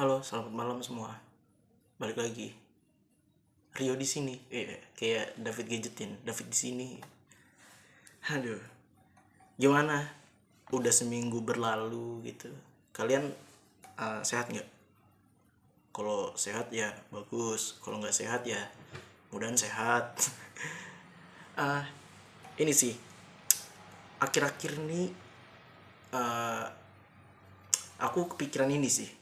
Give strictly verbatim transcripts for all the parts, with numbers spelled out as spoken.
Halo, selamat malam semua. Balik lagi. Rio di sini. Iya, kayak David Gadgetin. David di sini. Aduh. Gimana? Udah seminggu berlalu gitu. Kalian uh, sehat nggak? Kalau sehat ya bagus. Kalau nggak sehat ya mudahan sehat. uh, ini sih. Akhir-akhir ini uh, aku kepikiran ini sih.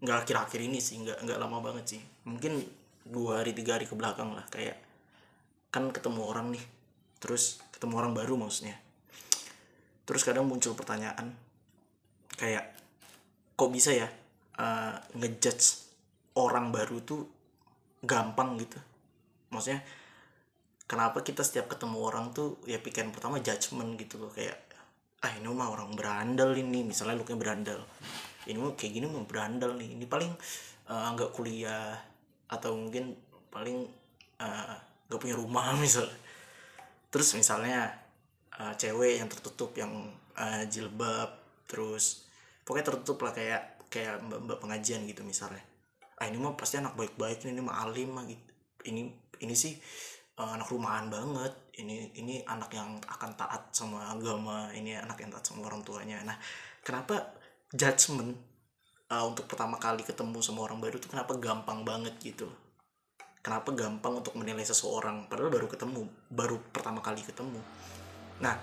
Nggak akhir-akhir ini sih, nggak nggak lama banget sih, mungkin dua hari tiga hari ke belakang lah. Kayak kan ketemu orang nih, terus ketemu orang baru maksudnya, terus kadang muncul pertanyaan kayak kok bisa ya uh, ngejudge orang baru tuh gampang gitu. Maksudnya kenapa kita setiap ketemu orang tuh ya pikiran pertama judgement gitu loh, kayak ah ini mah orang berandal, ini misalnya looknya berandal, ini mah kayak gini mau berandal nih, ini paling nggak uh, kuliah atau mungkin paling nggak uh, punya rumah misal. Terus misalnya uh, cewek yang tertutup, yang uh, jilbab, terus pokoknya tertutup lah, kayak kayak mbak mbak pengajian gitu misalnya, ah ini mah pasti anak baik-baik nih, ini mah alim mah gitu, ini ini sih uh, anak rumahan banget, ini ini anak yang akan taat sama agama, ini anak yang taat sama orang tuanya. Nah, kenapa judgement uh, untuk pertama kali ketemu sama orang baru tuh kenapa gampang banget gitu? Kenapa gampang untuk menilai seseorang padahal baru ketemu, baru pertama kali ketemu? Nah,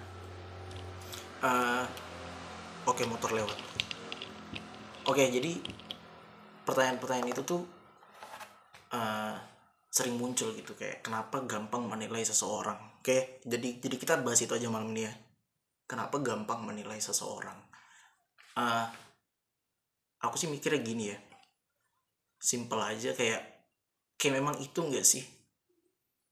uh, oke okay, motor lewat. Oke okay, jadi pertanyaan-pertanyaan itu tuh uh, sering muncul gitu, kayak kenapa gampang menilai seseorang? Oke okay, jadi jadi kita bahas itu aja malam ini ya. Kenapa gampang menilai seseorang? Uh, aku sih mikirnya gini ya, simple aja, kayak kayak memang itu nggak sih,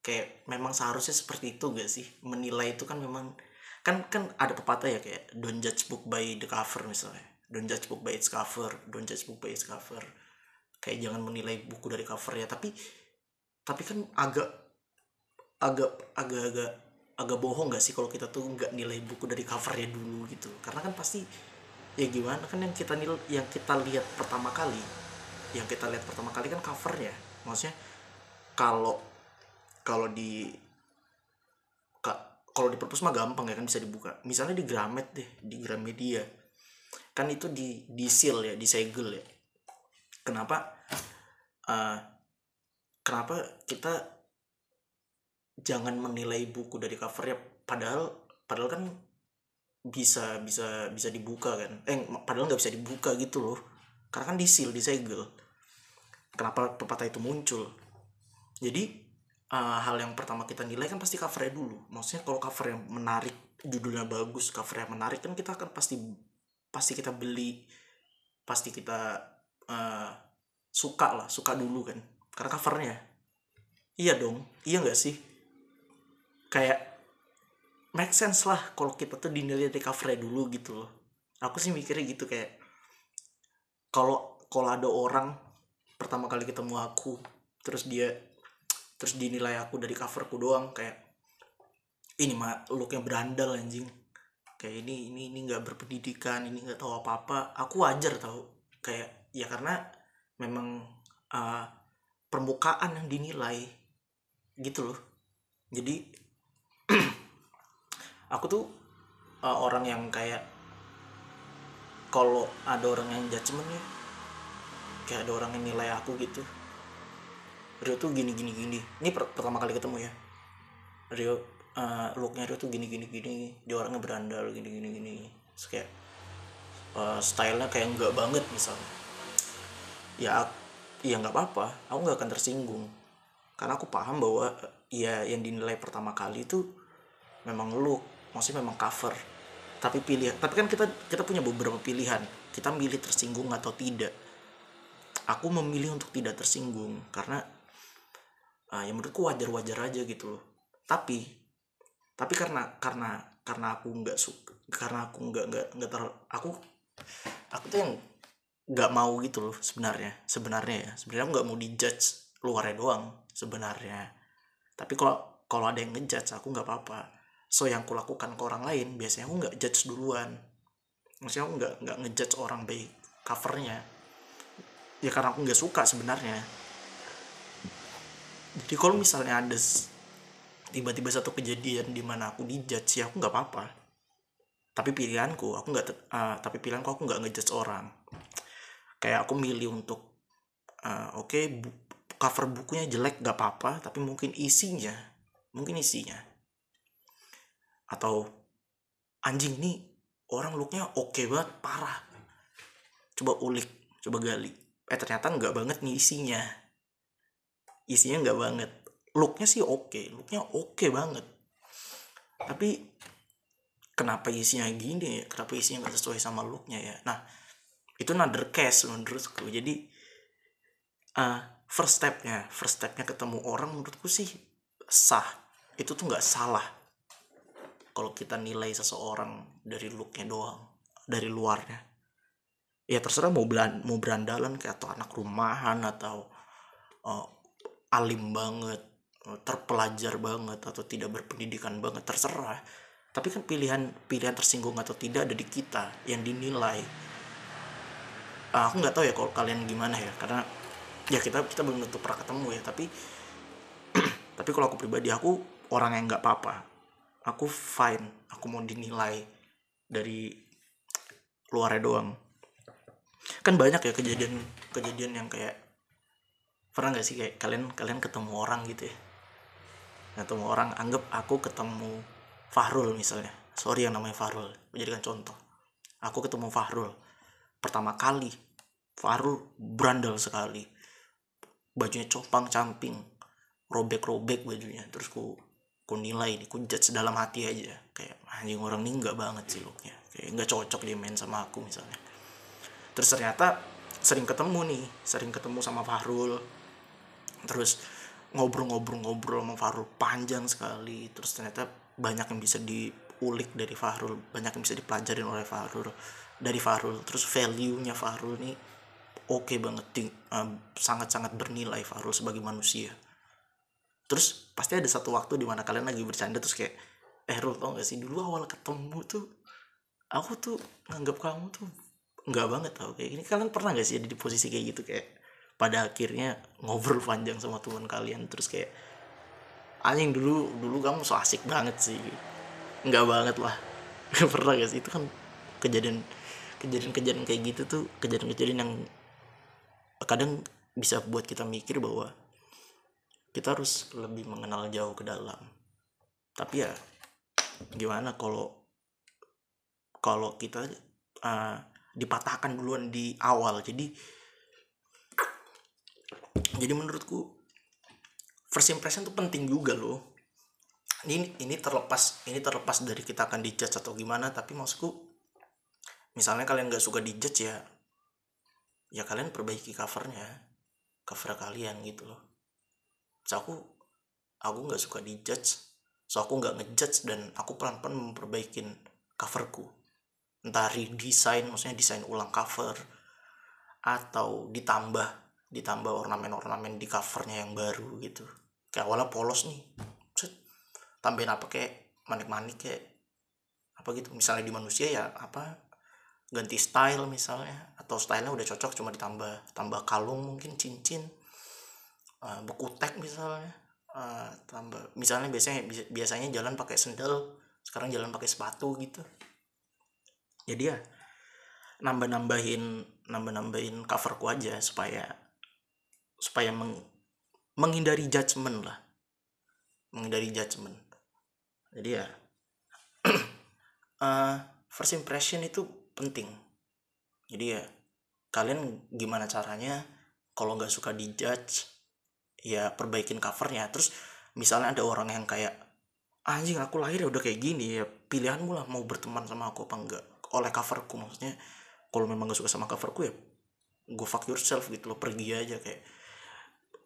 kayak memang seharusnya seperti itu nggak sih? Menilai itu kan memang kan kan ada pepatah ya, kayak don't judge book by the cover misalnya, don't judge book by its cover, don't judge book by its cover, kayak jangan menilai buku dari cover ya. Tapi tapi kan agak agak agak agak agak bohong nggak sih kalau kita tuh nggak nilai buku dari covernya dulu gitu? Karena kan pasti ya gimana kan yang kita nil yang kita lihat pertama kali yang kita lihat pertama kali kan covernya. Maksudnya kalau kalau di kalau di perpus mah gampang ya kan, bisa dibuka. Misalnya di Gramet deh, di Gramedia kan itu di di seal ya, disegel ya. Kenapa uh, kenapa kita jangan menilai buku dari covernya, padahal padahal kan bisa bisa bisa dibuka kan, eh padahal nggak bisa dibuka gitu loh, karena kan disil, disegel. Kenapa pepatah itu muncul? Jadi uh, hal yang pertama kita nilai kan pasti covernya dulu. Maksudnya kalau cover yang menarik, judulnya bagus, covernya menarik, kan kita akan pasti pasti kita beli, pasti kita uh, suka lah, suka dulu kan, karena covernya. Iya dong, iya nggak sih? Kayak make sense lah kalau kita tuh dinilai dari covernya dulu gitu loh. Aku sih mikirnya gitu, kayak kalau kalau ada orang pertama kali ketemu aku, terus dia terus dinilai aku dari coverku doang, kayak ini mah looknya berandal anjing, kayak ini ini ini nggak berpendidikan, ini nggak tahu apa-apa. Aku wajar tau, kayak ya karena memang uh, permukaan yang dinilai gitu loh. Jadi aku tuh uh, orang yang kayak kalau ada orang yang judgement ya, kayak ada orang yang nilai aku gitu, Rio tuh gini gini gini, ini per- pertama kali ketemu ya, Rio uh, looknya Rio tuh gini gini gini, dia orangnya berandal gini gini gini, terus kayak uh, stylenya kayak enggak banget misalnya, ya ya nggak apa-apa, aku nggak akan tersinggung, karena aku paham bahwa uh, ya yang dinilai pertama kali itu memang look, maksudnya memang cover. Tapi pilihan, tapi kan kita kita punya beberapa pilihan. Kita milih tersinggung atau tidak. Aku memilih untuk tidak tersinggung karena uh, ya menurutku wajar-wajar aja gitu loh. Tapi tapi karena karena karena aku nggak suka, karena aku nggak nggak nggak ter, aku aku tuh yang nggak mau gitu loh sebenarnya. Sebenarnya ya, sebenarnya aku nggak mau dijudge luarnya doang sebenarnya. Tapi kalau kalau ada yang ngejudge aku nggak apa-apa. So yang kulakukan ke orang lain biasanya aku nggak judge duluan, maksudnya aku nggak nggak ngejudge orang by covernya. ya karena aku nggak suka sebenarnya. Jadi kalau misalnya ada tiba-tiba satu kejadian di mana aku dijudge, ya aku nggak apa-apa. Tapi pilihanku, aku nggak uh, tapi pilihanku aku nggak ngejudge orang. Kayak aku milih untuk uh, oke okay, bu- cover bukunya jelek nggak apa-apa, tapi mungkin isinya, mungkin isinya. Atau anjing nih orang looknya oke okay banget parah. Coba ulik, coba gali. Eh ternyata nggak banget nih isinya. Isinya nggak banget. Looknya sih oke, okay. looknya oke okay banget. Tapi kenapa isinya gini? Kenapa isinya nggak sesuai sama looknya ya? Nah, itu another case menurutku. Jadi uh, first stepnya, first stepnya ketemu orang menurutku sih sah. Itu tuh nggak salah. Kalau kita nilai seseorang dari looknya doang, dari luarnya, ya terserah mau belan, mau berandalan kayak atau anak rumahan atau uh, alim banget, terpelajar banget atau tidak berpendidikan banget, terserah. Tapi kan pilihan pilihan tersinggung atau tidak ada di kita yang dinilai. Uh, aku nggak tahu ya kalau kalian gimana ya, karena ya kita kita belum tentu pernah ketemu ya. Tapi tapi kalau aku pribadi, aku orang yang nggak apa-apa. Aku fine, aku mau dinilai dari luarnya doang. Kan banyak ya kejadian kejadian yang kayak, pernah nggak sih kayak kalian kalian ketemu orang gitu ya, ketemu orang, anggap aku ketemu Fahrul misalnya, sorry yang namanya Fahrul, jadikan contoh. Aku ketemu Fahrul pertama kali, Fahrul berandal sekali, bajunya compang-camping, robek-robek bajunya, terus ku ku nilai nih, ku judge dalam hati aja kayak anjing orang ini enggak banget sih looknya, kayak enggak cocok dia main sama aku misalnya. Terus ternyata sering ketemu nih, sering ketemu sama Fahrul, terus ngobrol-ngobrol-ngobrol sama Fahrul panjang sekali, terus ternyata banyak yang bisa diulik dari Fahrul, banyak yang bisa dipelajarin oleh Fahrul, dari Fahrul. Terus value-nya Fahrul nih oke okay banget, ting- uh, sangat-sangat bernilai Fahrul sebagai manusia. Terus pasti ada satu waktu di mana kalian lagi bercanda terus kayak, eh Rul, tau gak sih dulu awal ketemu tuh aku tuh nganggap kamu tuh nggak banget tau kayak ini. Kalian pernah gak sih ada di posisi kayak gitu, kayak pada akhirnya ngobrol panjang sama teman kalian terus kayak anjing dulu dulu kamu so asik banget sih, nggak banget lah. Pernah gak sih? Itu kan kejadian kejadian kejadian kayak gitu tuh, kejadian kejadian yang kadang bisa buat kita mikir bahwa kita harus lebih mengenal jauh ke dalam. Tapi ya gimana kalau kalau kita uh, dipatahkan duluan di awal. Jadi jadi menurutku first impression itu penting juga loh. Ini ini terlepas ini terlepas dari kita akan dijudge atau gimana, tapi maksudku misalnya kalian enggak suka dijudge ya ya kalian perbaiki covernya, cover kalian gitu loh. So, aku aku nggak suka dijudge, so aku nggak ngejudge dan aku pelan-pelan memperbaikin coverku, entah redesign, maksudnya desain ulang cover atau ditambah ditambah ornamen-ornamen di covernya yang baru gitu. Kayak awalnya polos nih, set, tambahin apa kayak manik-manik kayak apa gitu. Misalnya di manusia ya apa, ganti style misalnya, atau stylenya udah cocok cuma ditambah tambah kalung mungkin, cincin, Uh, beku tek misalnya, uh, tambah misalnya biasanya biasanya jalan pakai sendal, sekarang jalan pakai sepatu gitu. Jadi ya nambah nambahin nambah nambahin coverku aja supaya supaya meng, menghindari judgement lah, menghindari judgement. Jadi ya uh, first impression itu penting. Jadi ya kalian gimana caranya kalau nggak suka dijudge, ya perbaikin covernya. Terus misalnya ada orang yang kayak anjing aku lahir ya udah kayak gini ya, pilihanmu lah mau berteman sama aku apa enggak oleh coverku. Maksudnya kalau memang gak suka sama coverku ya go fuck yourself gitu loh, pergi aja kayak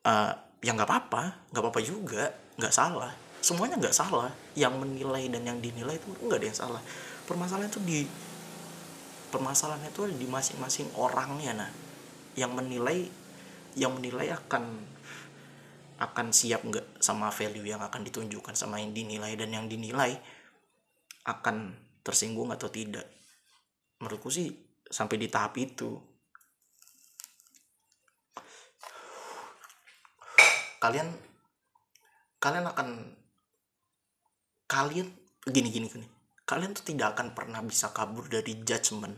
uh, ya nggak apa-apa nggak apa-apa juga, nggak salah, semuanya nggak salah. Yang menilai dan yang dinilai itu nggak ada yang salah. Permasalahan itu di permasalahannya itu ada di masing-masing orangnya. Nah, yang menilai yang menilai akan akan siap nggak sama value yang akan ditunjukkan sama yang dinilai, dan yang dinilai akan tersinggung atau tidak. Menurutku sih sampai di tahap itu. kalian kalian akan kalian gini gini gini kalian tuh tidak akan pernah bisa kabur dari judgement,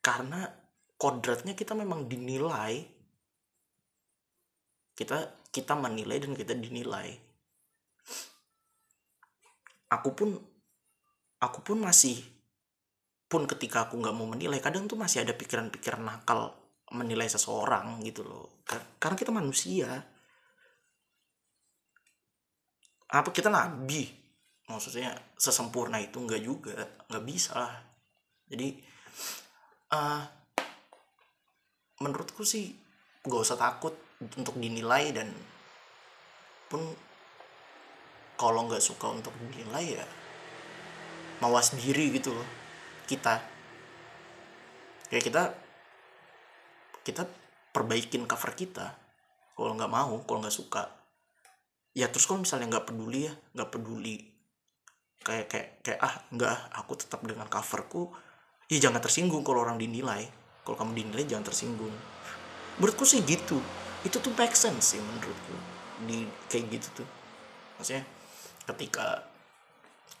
karena kodratnya kita memang dinilai, kita kita menilai dan kita dinilai. Aku pun aku pun masih pun ketika aku nggak mau menilai, kadang tuh masih ada pikiran-pikiran nakal menilai seseorang gitu loh, karena kita manusia, apa kita nabi, maksudnya sesempurna itu nggak juga, nggak bisa. Jadi uh, menurutku sih nggak usah takut untuk dinilai, dan pun kalau nggak suka untuk dinilai ya mawas diri gitu loh. Kita ya kita kita perbaikin cover kita kalau nggak mau, kalau nggak suka ya. Terus kalau misalnya nggak peduli ya nggak peduli, kayak kayak kayak ah nggak, aku tetap dengan coverku ya. Jangan tersinggung kalau orang dinilai, kalau kamu dinilai jangan tersinggung. Menurutku sih gitu, itu tuh make sense sih menurutku di kayak gitu tuh, maksudnya ketika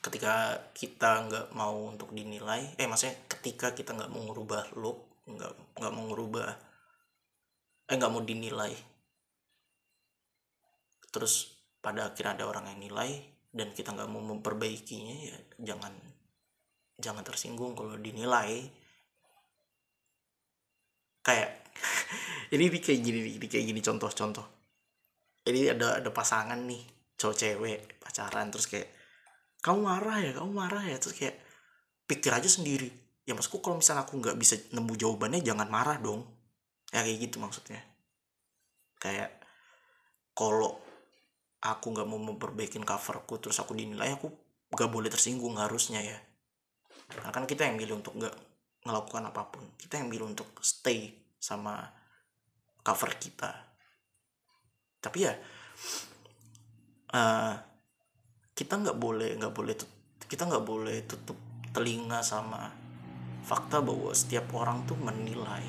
ketika kita nggak mau untuk dinilai, eh maksudnya ketika kita nggak mau merubah look, nggak nggak mau merubah eh nggak mau dinilai, terus pada akhirnya ada orang yang nilai dan kita nggak mau memperbaikinya ya, jangan jangan tersinggung kalau dinilai. Kayak ini kayak gini ini kayak gini contoh-contoh. Ini ada ada pasangan nih, cowok cewek pacaran, terus kayak kamu marah ya kamu marah ya terus kayak pikir aja sendiri ya. Maksudku kalau misalnya aku nggak bisa nemu jawabannya, jangan marah dong. Ya kayak gitu maksudnya. Kayak kalau aku nggak mau memperbaikin coverku terus aku dinilai, aku nggak boleh tersinggung harusnya ya. Karena kan kita yang milih untuk nggak melakukan apapun, kita yang milih untuk stay sama cover kita. Tapi ya uh, kita nggak boleh nggak boleh kita nggak boleh tutup telinga sama fakta bahwa setiap orang tuh menilai,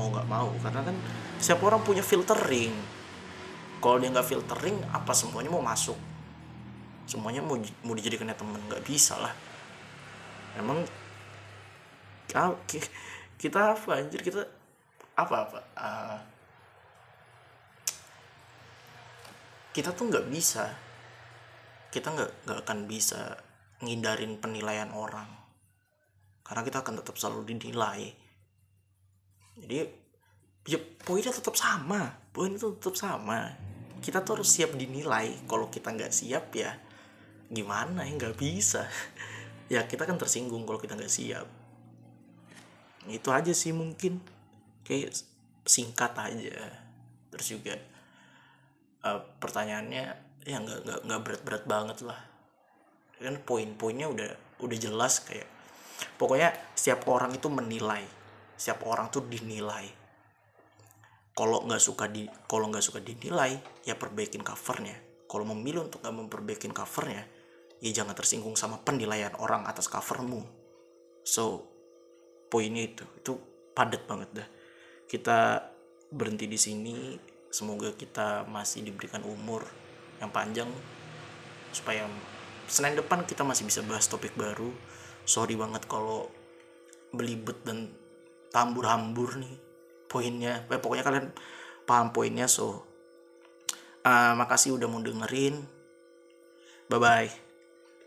mau nggak mau, karena kan setiap orang punya filtering. Kalau dia nggak filtering, apa semuanya mau masuk, semuanya mau mau dijadikan temen? Nggak bisa lah. Emang kita apa anjir kita apa apa uh, kita tuh nggak bisa kita nggak nggak akan bisa ngindarin penilaian orang, karena kita akan tetap selalu dinilai. Jadi ya poinnya tetap sama, poin itu tetap sama. Kita tuh harus siap dinilai. Kalau kita nggak siap ya gimana ya, nggak bisa. Ya kita kan tersinggung kalau kita nggak siap. Itu aja sih mungkin, kayak singkat aja. Terus juga uh, pertanyaannya ya nggak nggak nggak berat-berat banget lah. Kan poin-poinnya udah udah jelas, kayak pokoknya setiap orang itu menilai. Siap orang tuh dinilai. Kalau nggak suka di, kalau nggak suka dinilai, ya perbaikin covernya. Kalau memilih untuk nggak memperbaikin covernya, ya jangan tersinggung sama penilaian orang atas covermu. So, poinnya itu, itu padat banget dah. Kita berhenti di sini. Semoga kita masih diberikan umur yang panjang supaya Senin depan kita masih bisa bahas topik baru. Sorry banget kalau belibet dan tambur-hambur nih poinnya, eh, pokoknya kalian paham poinnya. So uh, makasih udah mau dengerin, bye bye.